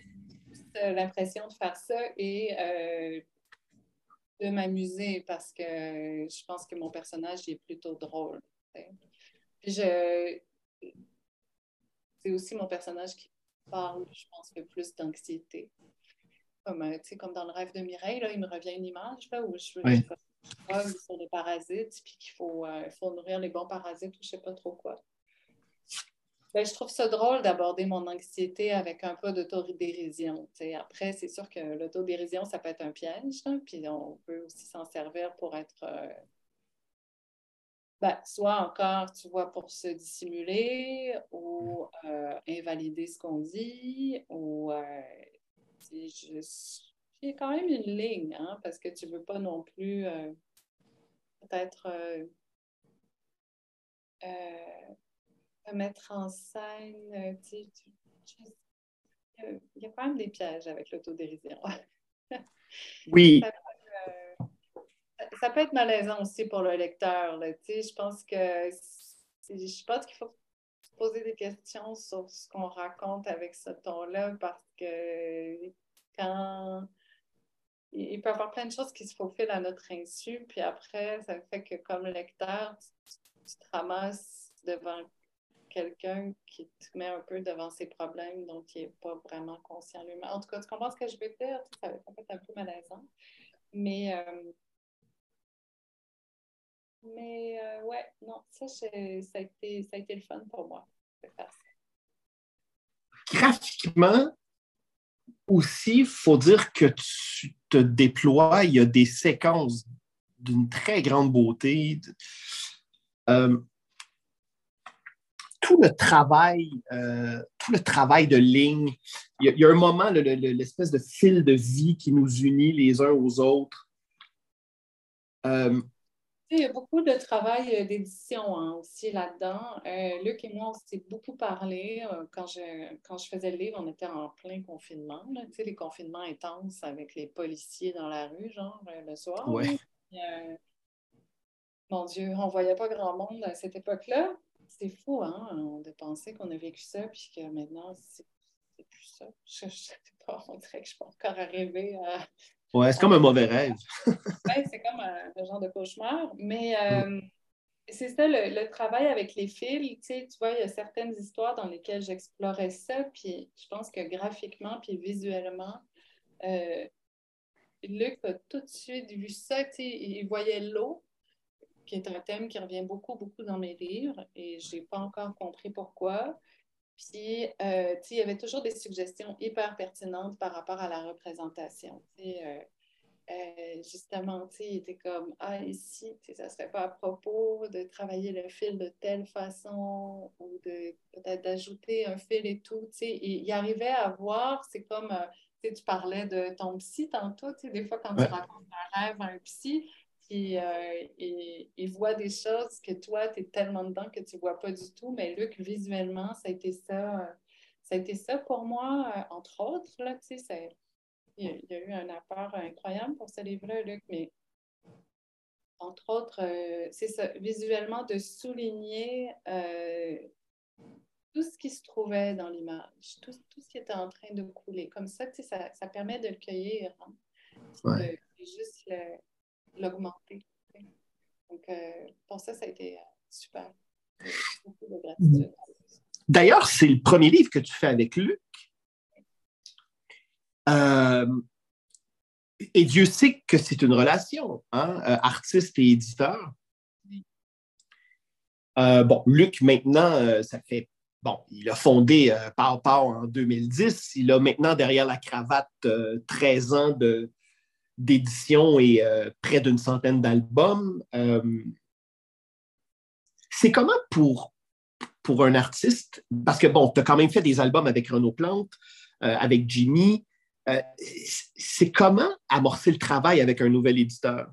l'impression de faire ça et de m'amuser parce que je pense que mon personnage est plutôt drôle. Puis c'est aussi mon personnage qui parle, je pense, le plus d'anxiété. Comme dans le rêve de Mireille, là, il me revient une image là, où je sur les parasites puis qu'il faut nourrir les bons parasites ou je ne sais pas trop quoi. Ben, je trouve ça drôle d'aborder mon anxiété avec un peu d'autodérision. Après, c'est sûr que l'autodérision, ça peut être un piège, puis on peut aussi s'en servir pour être ben, soit encore, tu vois, pour se dissimuler ou invalider ce qu'on dit ou il y a quand même une ligne, hein, parce que tu ne veux pas non plus peut-être mettre en scène, il y a quand même des pièges avec l'autodérision. Oui. Ça peut être malaisant aussi pour le lecteur. Là, je pense qu'il faut poser des questions sur ce qu'on raconte avec ce ton-là, parce que quand il peut y avoir plein de choses qui se faufilent à notre insu, puis après, ça fait que comme lecteur, tu te ramasses devant quelqu'un qui te met un peu devant ses problèmes, donc il n'est pas vraiment conscient lui-même. En tout cas, tu comprends ce que je veux dire? Ça va être un peu malaisant. Mais ouais, non, ça a été le fun pour moi de faire ça. Graphiquement, aussi, il faut dire que tu te déploies. Il y a des séquences d'une très grande beauté. Tout le travail de ligne. Il y a un moment, l'espèce de fil de vie qui nous unit les uns aux autres. Il y a beaucoup de travail d'édition aussi là-dedans. Luc et moi, on s'est beaucoup parlé. Quand je faisais le livre, on était en plein confinement. Là, les confinements intenses avec les policiers dans la rue, genre le soir. Ouais. Mon Dieu, on ne voyait pas grand monde à cette époque-là. C'est fou, hein, de penser qu'on a vécu ça, puis que maintenant, c'est plus ça. Je ne sais pas, on dirait que je peux encore arriver à... Ouais, c'est comme un mauvais rêve. Ouais, c'est comme un genre de cauchemar. Mais c'est ça, le travail avec les fils. Tu vois, il y a certaines histoires dans lesquelles j'explorais ça, puis je pense que graphiquement, puis visuellement, Luc a tout de suite vu ça. Il voyait l'eau, qui est un thème qui revient beaucoup, beaucoup dans mes livres, et je n'ai pas encore compris pourquoi. Puis, il y avait toujours des suggestions hyper pertinentes par rapport à la représentation. Justement, il était comme, ici, ça ne serait pas à propos de travailler le fil de telle façon ou de peut-être d'ajouter un fil et tout. Il arrivait à voir, c'est comme, tu parlais de ton psy tantôt, des fois quand ouais. Tu racontes un rêve à un psy, il voit des choses que toi, tu es tellement dedans que tu ne vois pas du tout. Mais Luc, visuellement, ça a été ça pour moi, entre autres. Là, il y a eu un apport incroyable pour ce livre-là, Luc. Mais entre autres, c'est ça, visuellement, de souligner tout ce qui se trouvait dans l'image, tout ce qui était en train de couler. Comme ça, ça permet de le cueillir. Hein? Ouais. De juste l'augmenter. Donc, pour ça, ça a été super. Beaucoup de gratitude. D'ailleurs, c'est le premier livre que tu fais avec Luc. Et Dieu sait que c'est une relation, hein, artiste et éditeur. Bon, Luc, maintenant, ça fait... Bon, il a fondé Pow Pow en 2010. Il a maintenant derrière la cravate 13 ans d'édition et près d'une centaine d'albums. C'est comment pour un artiste? Parce que, bon, tu as quand même fait des albums avec Renaud Plante, avec Jimmy. C'est comment amorcer le travail avec un nouvel éditeur?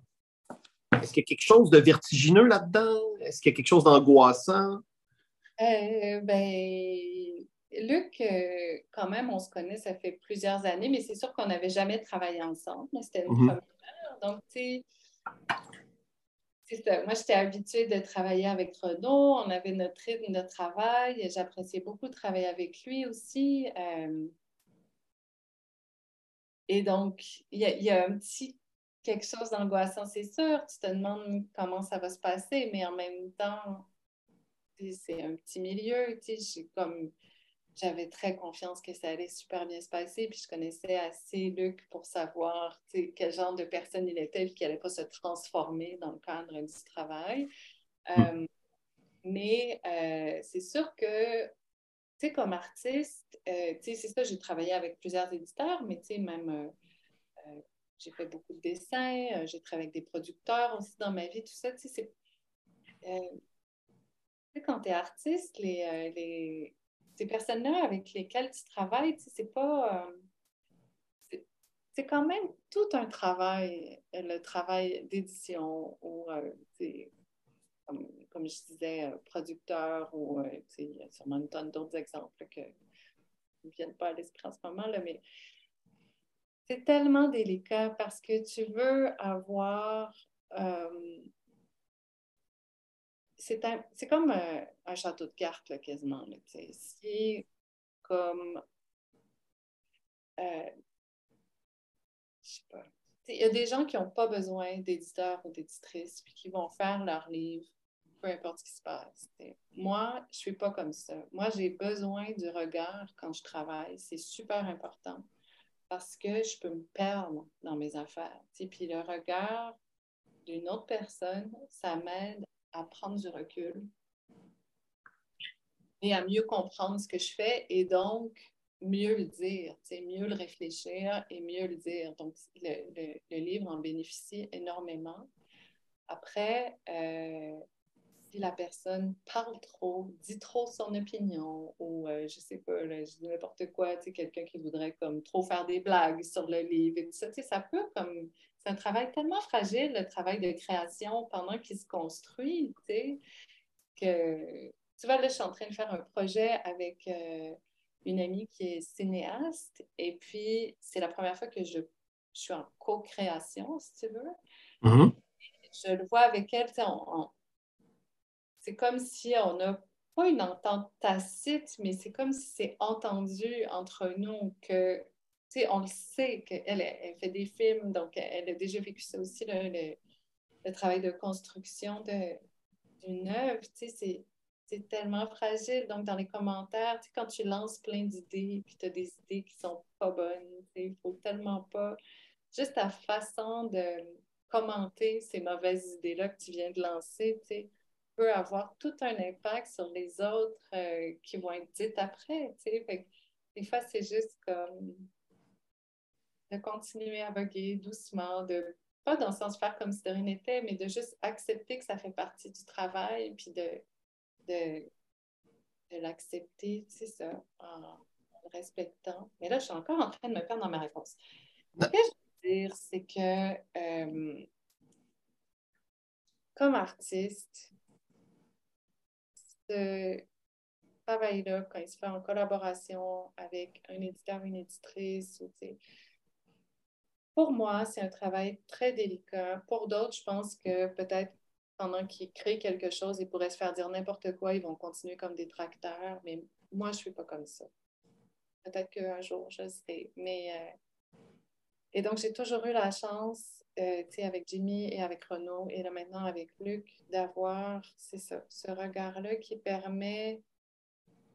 Est-ce qu'il y a quelque chose de vertigineux là-dedans? Est-ce qu'il y a quelque chose d'angoissant? Luc, quand même, on se connaît, ça fait plusieurs années, mais c'est sûr qu'on n'avait jamais travaillé ensemble. C'était une première. Donc, tu sais, moi, j'étais habituée de travailler avec Renaud. On avait notre rythme de travail. J'appréciais beaucoup travailler avec lui aussi. Et donc, il y a un petit quelque chose d'angoissant, c'est sûr. Tu te demandes comment ça va se passer, mais en même temps, c'est un petit milieu. Tu sais, j'avais très confiance que ça allait super bien se passer, puis je connaissais assez Luc pour savoir quel genre de personne il était et qu'il n'allait pas se transformer dans le cadre du travail. Mais c'est sûr que, comme artiste, c'est ça, j'ai travaillé avec plusieurs éditeurs, mais même j'ai fait beaucoup de dessins, j'ai travaillé avec des producteurs aussi dans ma vie, tout ça, Quand tu es artiste, ces personnes-là avec lesquelles tu travailles, c'est pas... c'est quand même tout un travail, le travail d'édition ou, comme je disais, producteur ou, il y a sûrement une tonne d'autres exemples que ne viennent pas à l'esprit en ce moment, là, mais c'est tellement délicat parce que tu veux avoir... c'est comme un château de cartes, là, quasiment. Là, si, comme... je sais pas. Il y a des gens qui n'ont pas besoin d'éditeurs ou d'éditrices puis qui vont faire leur livre, peu importe ce qui se passe. Moi, je ne suis pas comme ça. Moi, j'ai besoin du regard quand je travaille. C'est super important parce que je peux me perdre dans mes affaires. Puis le regard d'une autre personne, ça m'aide à prendre du recul et à mieux comprendre ce que je fais et donc... mieux le dire, mieux le réfléchir et mieux le dire. Donc, le livre en bénéficie énormément. Après, si la personne parle trop, dit trop son opinion ou, je sais pas, là, je dis n'importe quoi, quelqu'un qui voudrait comme trop faire des blagues sur le livre et tout ça, ça peut comme... C'est un travail tellement fragile, le travail de création pendant qu'il se construit, que... Tu vois, là, je suis en train de faire un projet avec... une amie qui est cinéaste, et puis c'est la première fois que je suis en co-création, si tu veux. Mm-hmm. Je le vois avec elle, c'est comme si on n'a pas une entente tacite, mais c'est comme si c'est entendu entre nous que, tu sais, on le sait, qu'elle fait des films, donc elle a déjà vécu ça aussi, le travail de construction d'une œuvre, tu sais, c'est tellement fragile. Donc, dans les commentaires, quand tu lances plein d'idées puis tu as des idées qui sont pas bonnes, il faut tellement pas... Juste ta façon de commenter ces mauvaises idées-là que tu viens de lancer, peut avoir tout un impact sur les autres qui vont être dites après. Fait que, des fois, c'est juste comme de continuer à voguer doucement, de pas dans le sens de faire comme si de rien n'était, mais de juste accepter que ça fait partie du travail puis de l'accepter, tu sais, ça, en le respectant. Mais là, je suis encore en train de me perdre dans ma réponse. Ce que je veux dire, c'est que comme artiste, ce travail-là, quand il se fait en collaboration avec un éditeur, une éditrice, ou, tu sais, pour moi, c'est un travail très délicat. Pour d'autres, je pense que peut-être pendant qu'ils créent quelque chose, ils pourraient se faire dire n'importe quoi, ils vont continuer comme des tracteurs, mais moi, je ne suis pas comme ça. Peut-être qu'un jour, je serai. Et donc, j'ai toujours eu la chance, avec Jimmy et avec Renaud, et là maintenant avec Luc, d'avoir, c'est ça, ce regard-là qui permet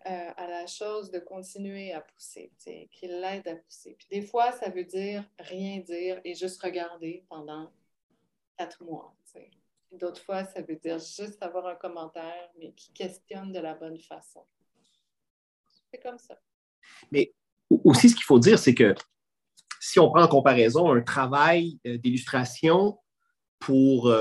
à la chose de continuer à pousser, qui l'aide à pousser. Puis des fois, ça veut dire rien dire et juste regarder pendant 4 mois, t'sais. D'autres fois, ça veut dire juste avoir un commentaire, mais qui questionne de la bonne façon. C'est comme ça. Mais aussi, ce qu'il faut dire, c'est que si on prend en comparaison un travail d'illustration pour,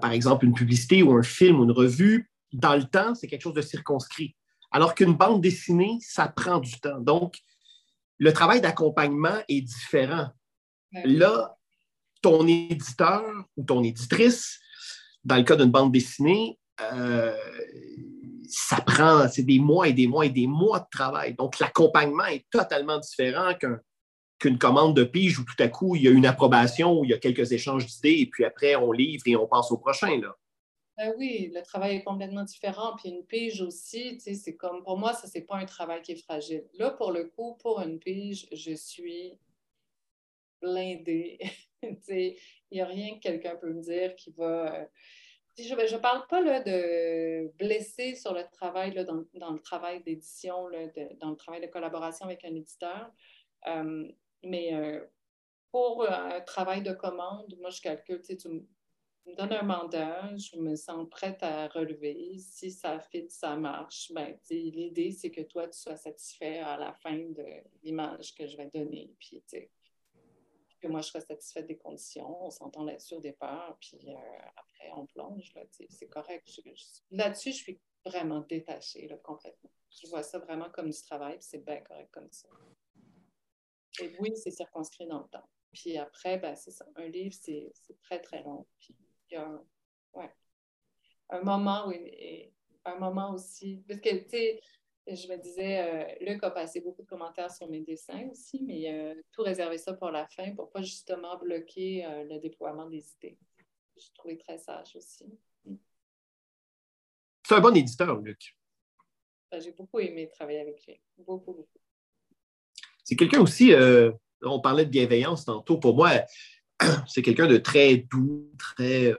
par exemple, une publicité ou un film ou une revue, dans le temps, c'est quelque chose de circonscrit. Alors qu'une bande dessinée, ça prend du temps. Donc, le travail d'accompagnement est différent. Là, ton éditeur ou ton éditrice, dans le cas d'une bande dessinée, ça prend, c'est des mois et des mois et des mois de travail. Donc, l'accompagnement est totalement différent qu'une commande de pige où tout à coup, il y a une approbation, où il y a quelques échanges d'idées et puis après, on livre et on passe au prochain, là. Ben oui, le travail est complètement différent. Puis une pige aussi, tu sais, c'est comme, pour moi, ça, c'est pas un travail qui est fragile. Là, pour le coup, pour une pige, je suis blindée. Il n'y a rien que quelqu'un peut me dire qui va... Je ne parle pas là, de blesser sur le travail, là, dans le travail d'édition, là, dans le travail de collaboration avec un éditeur, mais pour un travail de commande, moi, je calcule, tu me donnes un mandat, je me sens prête à relever. Si ça fit, ça marche, ben, l'idée, c'est que toi, tu sois satisfait à la fin de l'image que je vais donner. Puis, que moi, je serais satisfaite des conditions. On s'entend là-dessus au départ, puis après, on plonge. Là, c'est correct. Là-dessus, je suis vraiment détachée là, complètement. Je vois ça vraiment comme du travail, puis c'est bien correct comme ça. Et oui, c'est circonscrit dans le temps. Puis après, ben, c'est ça. Un livre, c'est très, très long. Puis il y a un moment où... un moment aussi, parce que, tu sais, je me disais, Luc a passé beaucoup de commentaires sur mes dessins aussi, mais tout réserver ça pour la fin, pour pas justement bloquer le déploiement des idées. Je trouvais très sage aussi. C'est un bon éditeur, Luc. Ben, j'ai beaucoup aimé travailler avec lui. Beaucoup, beaucoup. C'est quelqu'un aussi, on parlait de bienveillance tantôt, pour moi, c'est quelqu'un de très doux, très...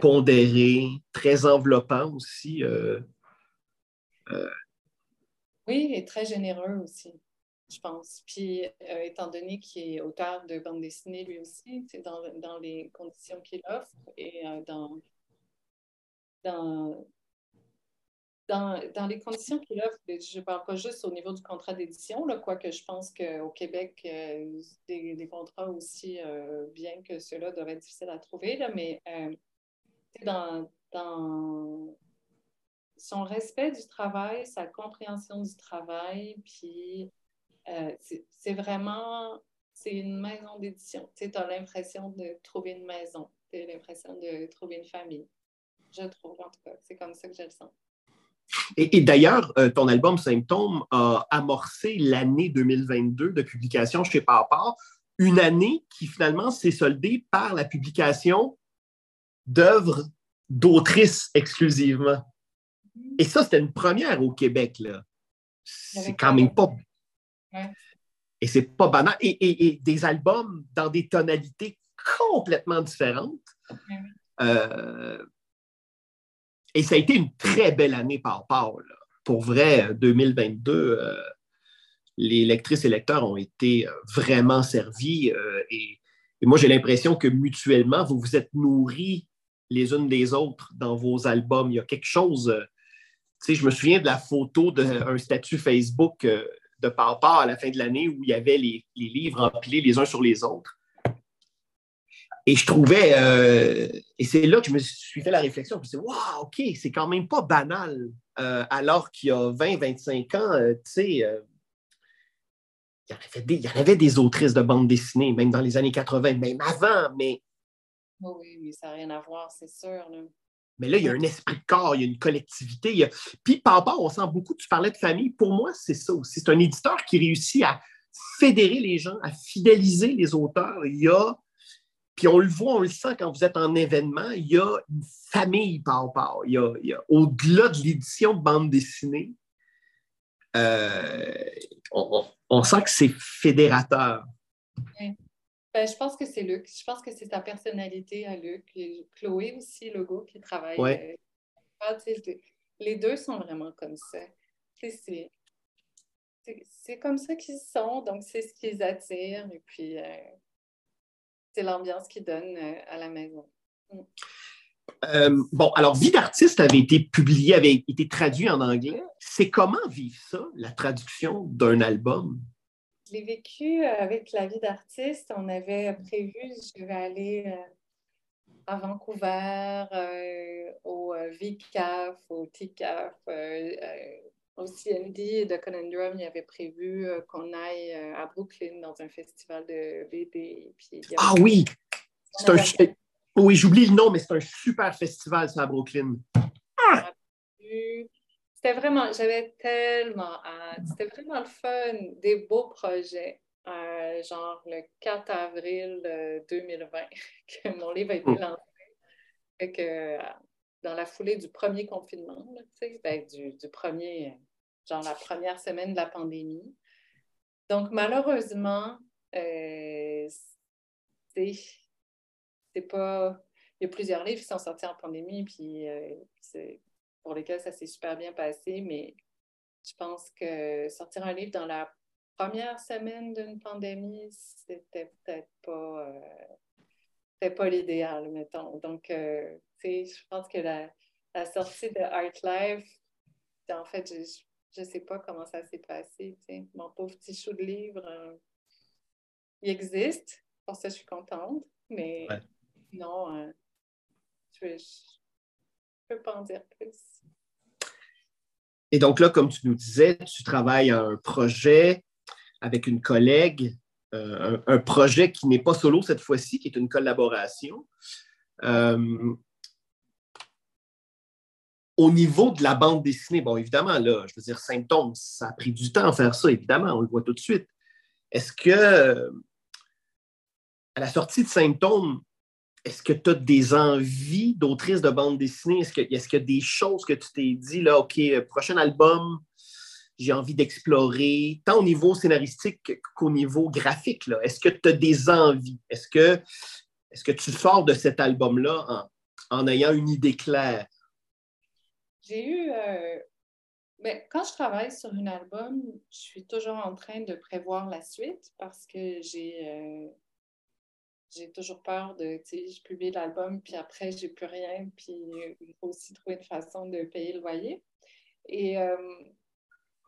pondéré, très enveloppant aussi. Oui, et très généreux aussi, je pense. Puis, étant donné qu'il est auteur de bande dessinée lui aussi, c'est dans les conditions qu'il offre et dans les conditions qu'il offre, je ne parle pas juste au niveau du contrat d'édition, là, quoique je pense qu'au Québec, des contrats aussi bien que ceux-là doivent être difficiles à trouver, là, mais dans son respect du travail, sa compréhension du travail, puis c'est vraiment, c'est une maison d'édition. Tu as l'impression de trouver une maison, tu as l'impression de trouver une famille. Je trouve, en tout cas, c'est comme ça que je le sens. Et d'ailleurs, ton album Symptômes a amorcé l'année 2022 de publication chez Pow Pow, une année qui finalement s'est soldée par la publication d'œuvres d'autrices exclusivement. Et ça, c'était une première au Québec, là. C'est quand même pas... Ouais. Et c'est pas banal. Et des albums dans des tonalités complètement différentes. Ouais. Et ça a été une très belle année par part, là. Pour vrai, 2022, les lectrices et lecteurs ont été vraiment servis. Et moi, j'ai l'impression que mutuellement, vous vous êtes nourris les unes des autres dans vos albums. Il y a quelque chose... Tu sais, je me souviens de la photo d'un statut Facebook de Pow Pow à la fin de l'année où il y avait les livres empilés les uns sur les autres. Et je trouvais... et c'est là que je me suis fait la réflexion. Je me suis dit, waouh, OK, c'est quand même pas banal. Alors qu'il y a 20, 25 ans, tu sais... il y en avait des autrices de bande dessinée, même dans les années 80, même avant, mais... Oui, mais ça n'a rien à voir, c'est sûr. Là. Mais là, il y a un esprit de corps, il y a une collectivité. Puis, Pow Pow, on sent beaucoup, tu parlais de famille. Pour moi, c'est ça aussi. C'est un éditeur qui réussit à fédérer les gens, à fidéliser les auteurs. Il y a... Puis on le voit, on le sent quand vous êtes en événement, il y a une famille Pow Pow. Il y a au-delà de l'édition de bande dessinée, on sent que c'est fédérateur. Oui. Ben, je pense que c'est Luc. Je pense que c'est sa personnalité à Luc. Et Chloé aussi, Legault, qui travaille. Ouais. Les deux sont vraiment comme ça. C'est comme ça qu'ils sont. Donc, c'est ce qu'ils attirent. Et puis, c'est l'ambiance qu'ils donnent à la maison. Mm. Bon, alors, Vie d'artiste avait été publié, avait été traduit en anglais. C'est comment vivre ça, la traduction d'un album? Je l'ai vécu avec la Vie d'artiste. On avait prévu, je vais aller à Vancouver, au VICAF, au TICAF, au CND de Conundrum. Il avait prévu qu'on aille à Brooklyn dans un festival de BD. Puis, ah oui! C'est un... Oui, j'oublie le nom, mais c'est un super festival, ça, à Brooklyn. Ah! C'était vraiment... J'avais tellement hâte. C'était vraiment le fun. Des beaux projets. Genre le 4 avril 2020, que mon livre a été lancé. Et que dans la foulée du premier confinement, tu sais, ben, du premier... Genre la première semaine de la pandémie. Donc, malheureusement, c'est... C'est pas... Il y a plusieurs livres qui sont sortis en pandémie, puis c'est... pour lesquels ça s'est super bien passé, mais je pense que sortir un livre dans la première semaine d'une pandémie, c'était peut-être pas... C'était pas l'idéal, mettons. Donc, tu sais, je pense que la sortie de Art Life, en fait, je sais pas comment ça s'est passé, tu sais. Mon pauvre petit chou de livre... il existe. Pour ça, je suis contente. Mais non, je ne peux pas en dire plus. Et donc là, comme tu nous disais, tu travailles à un projet avec une collègue, un projet qui n'est pas solo cette fois-ci, qui est une collaboration. Au niveau de la bande dessinée, bon, évidemment, là, je veux dire, Symptômes, ça a pris du temps à faire ça, évidemment, on le voit tout de suite. Est-ce que, à la sortie de Symptômes, est-ce que tu as des envies d'autrice de bande dessinée? Est-ce qu'il y a des choses que tu t'es dit, là, OK, prochain album, j'ai envie d'explorer, tant au niveau scénaristique qu'au niveau graphique, là? Est-ce que tu as des envies? Est-ce que tu sors de cet album-là en ayant une idée claire? J'ai eu... quand je travaille sur un album, je suis toujours en train de prévoir la suite parce que j'ai toujours peur de, tu sais, je publie l'album, puis après, j'ai plus rien, puis il faut aussi trouver une façon de payer le loyer. Et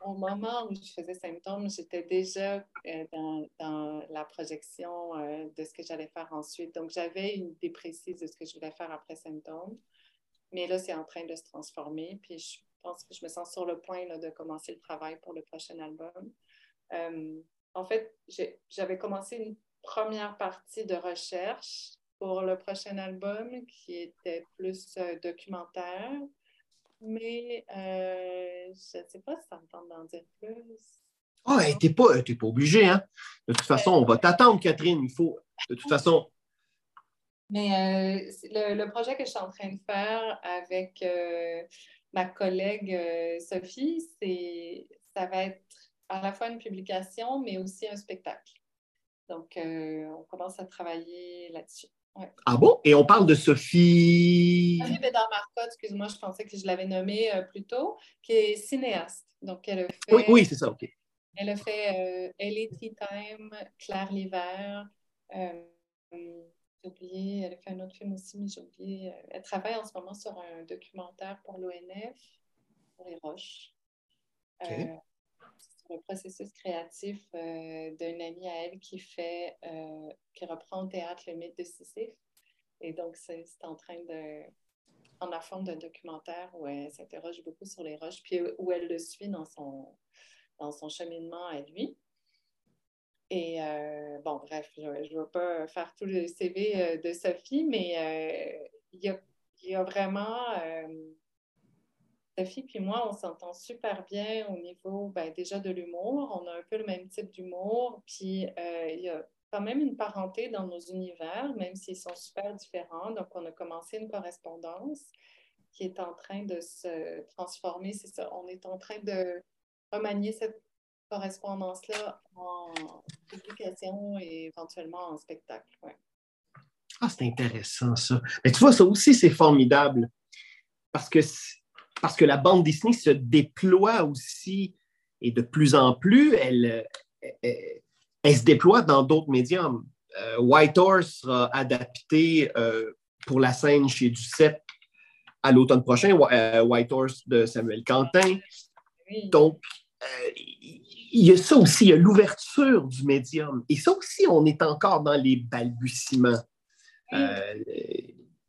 au moment où je faisais Symptômes, j'étais déjà dans la projection de ce que j'allais faire ensuite. Donc, j'avais une idée précise de ce que je voulais faire après Symptômes. Mais là, c'est en train de se transformer, puis je pense que je me sens sur le point là, de commencer le travail pour le prochain album. En fait, j'avais commencé une première partie de recherche pour le prochain album qui était plus documentaire, mais je ne sais pas si ça me tente d'en dire plus. Ah, oh, t'es pas obligée, hein? De toute façon, on va t'attendre, Catherine, il faut, de toute façon... Mais le projet que je suis en train de faire avec ma collègue Sophie, ça va être à la fois une publication, mais aussi un spectacle. Donc, on commence à travailler là-dessus. Ouais. Ah bon? Et on parle de Sophie... Sophie Bédard-Marcotte, excuse-moi, je pensais que je l'avais nommée plus tôt, qui est cinéaste. Donc, elle fait... Oui, c'est ça, OK. Elle a fait L.A. Tea Time, Claire l'hiver... Elle a fait un autre film aussi, mais j'ai oublié. Elle travaille en ce moment sur un documentaire pour l'ONF, pour les Roches. Okay. Sur le processus créatif d'une amie à elle qui reprend au théâtre le mythe de Sisyphe. Et donc, c'est en train de... en la forme d'un documentaire où elle s'interroge beaucoup sur les Roches, puis où elle le suit dans son cheminement à lui. Et bon, bref, je ne veux pas faire tout le CV de Sophie, mais il y a vraiment... Sophie puis moi, on s'entend super bien au niveau déjà de l'humour. On a un peu le même type d'humour. Puis il y a quand même une parenté dans nos univers, même s'ils sont super différents. Donc, on a commencé une correspondance qui est en train de se transformer. C'est ça, on est en train de remanier cette correspondance-là en publication et éventuellement en spectacle. Ouais. Ah, c'est intéressant, ça. Mais tu vois, ça aussi, c'est formidable parce que la bande dessinée se déploie aussi et de plus en plus, elle se déploie dans d'autres médiums. Whitehorse sera adapté pour la scène chez Duceppe à l'automne prochain, Whitehorse de Samuel Cantin. Oui. Donc, il y a ça aussi, il y a l'ouverture du médium. Et ça aussi, on est encore dans les balbutiements. Il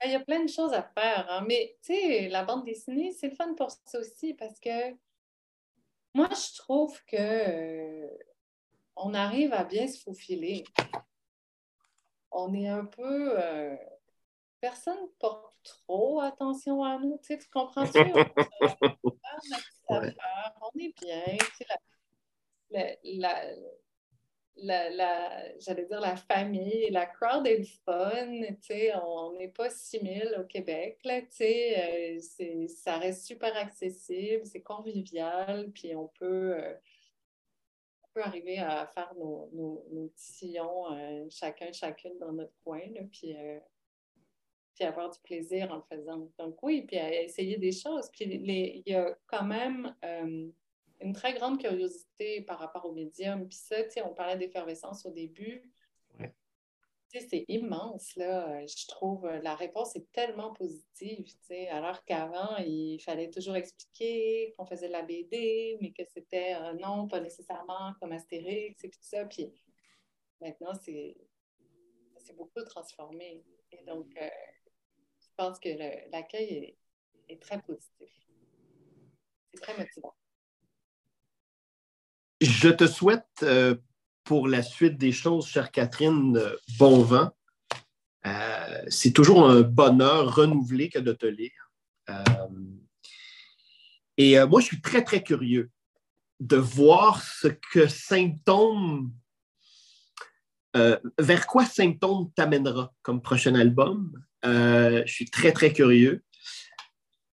y a plein de choses à faire, hein? Mais tu sais, la bande dessinée, c'est le fun pour ça aussi, parce que moi, je trouve que on arrive à bien se faufiler. On est un peu... personne ne porte trop attention à nous, tu sais, tu comprends-tu? On est bien, tu sais, j'allais dire la famille, la crowd est fun, tu sais, on n'est pas 6000 au Québec, là, tu sais, ça reste super accessible, c'est convivial, puis on peut arriver à faire nos petits sillons, chacune dans notre coin, là, puis avoir du plaisir en le faisant. Donc oui, puis essayer des choses. Puis il y a quand même une très grande curiosité par rapport au médium. Puis ça, tu sais, on parlait d'effervescence au début. Ouais. Tu sais, c'est immense, là, je trouve. La réponse est tellement positive, tu sais. Alors qu'avant, il fallait toujours expliquer qu'on faisait de la BD, mais que c'était non, pas nécessairement comme Astérix et tout ça. Puis Maintenant, c'est beaucoup transformé. Et donc, je pense que l'accueil est très positif. C'est très motivant. Je te souhaite pour la suite des choses, chère Catherine, bon vent. C'est toujours un bonheur renouvelé que de te lire. Moi, je suis très, très curieux de voir ce que Symptômes, vers quoi Symptômes t'amènera comme prochain album. Je suis très, très curieux.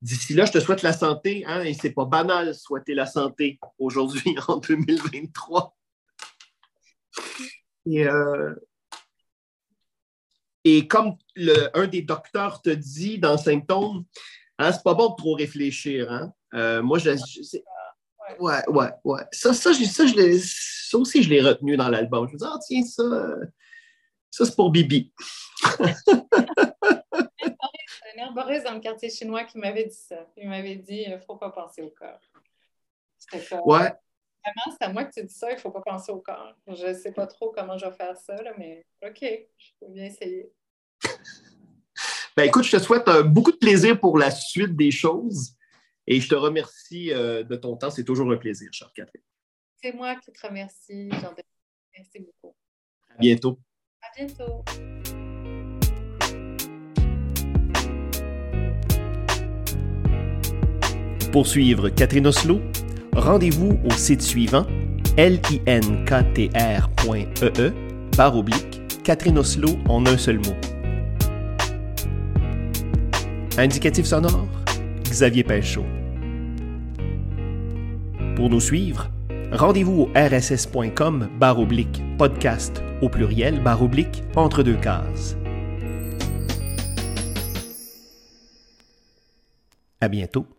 D'ici là, je te souhaite la santé, hein, et c'est pas banal souhaiter la santé aujourd'hui en 2023. Et comme un des docteurs te dit dans Symptômes, hein, c'est pas bon de trop réfléchir. Hein? Moi, ouais. Ça aussi, je l'ai retenu dans l'album. Je me dis, ah, tiens, ça c'est pour Bibi. Un herboriste dans le quartier chinois qui m'avait dit ça. Il m'avait dit, il ne faut pas penser au corps. Ouais. Vraiment, c'est à moi que tu dis ça, il ne faut pas penser au corps. Je ne sais pas trop comment je vais faire ça, là, mais OK, je peux bien essayer. Ben, écoute, je te souhaite beaucoup de plaisir pour la suite des choses et je te remercie de ton temps. C'est toujours un plaisir, chère Catherine. C'est moi qui te remercie, Jean-Dominique. Merci beaucoup. À bientôt. À bientôt. Pour suivre Catherine Oslo, rendez-vous au site suivant linktr.ee / Catherine Oslo en un seul mot. Indicatif sonore, Xavier Pêchaud. Pour nous suivre, rendez-vous au rss.com / podcast au pluriel / entre deux cases. À bientôt.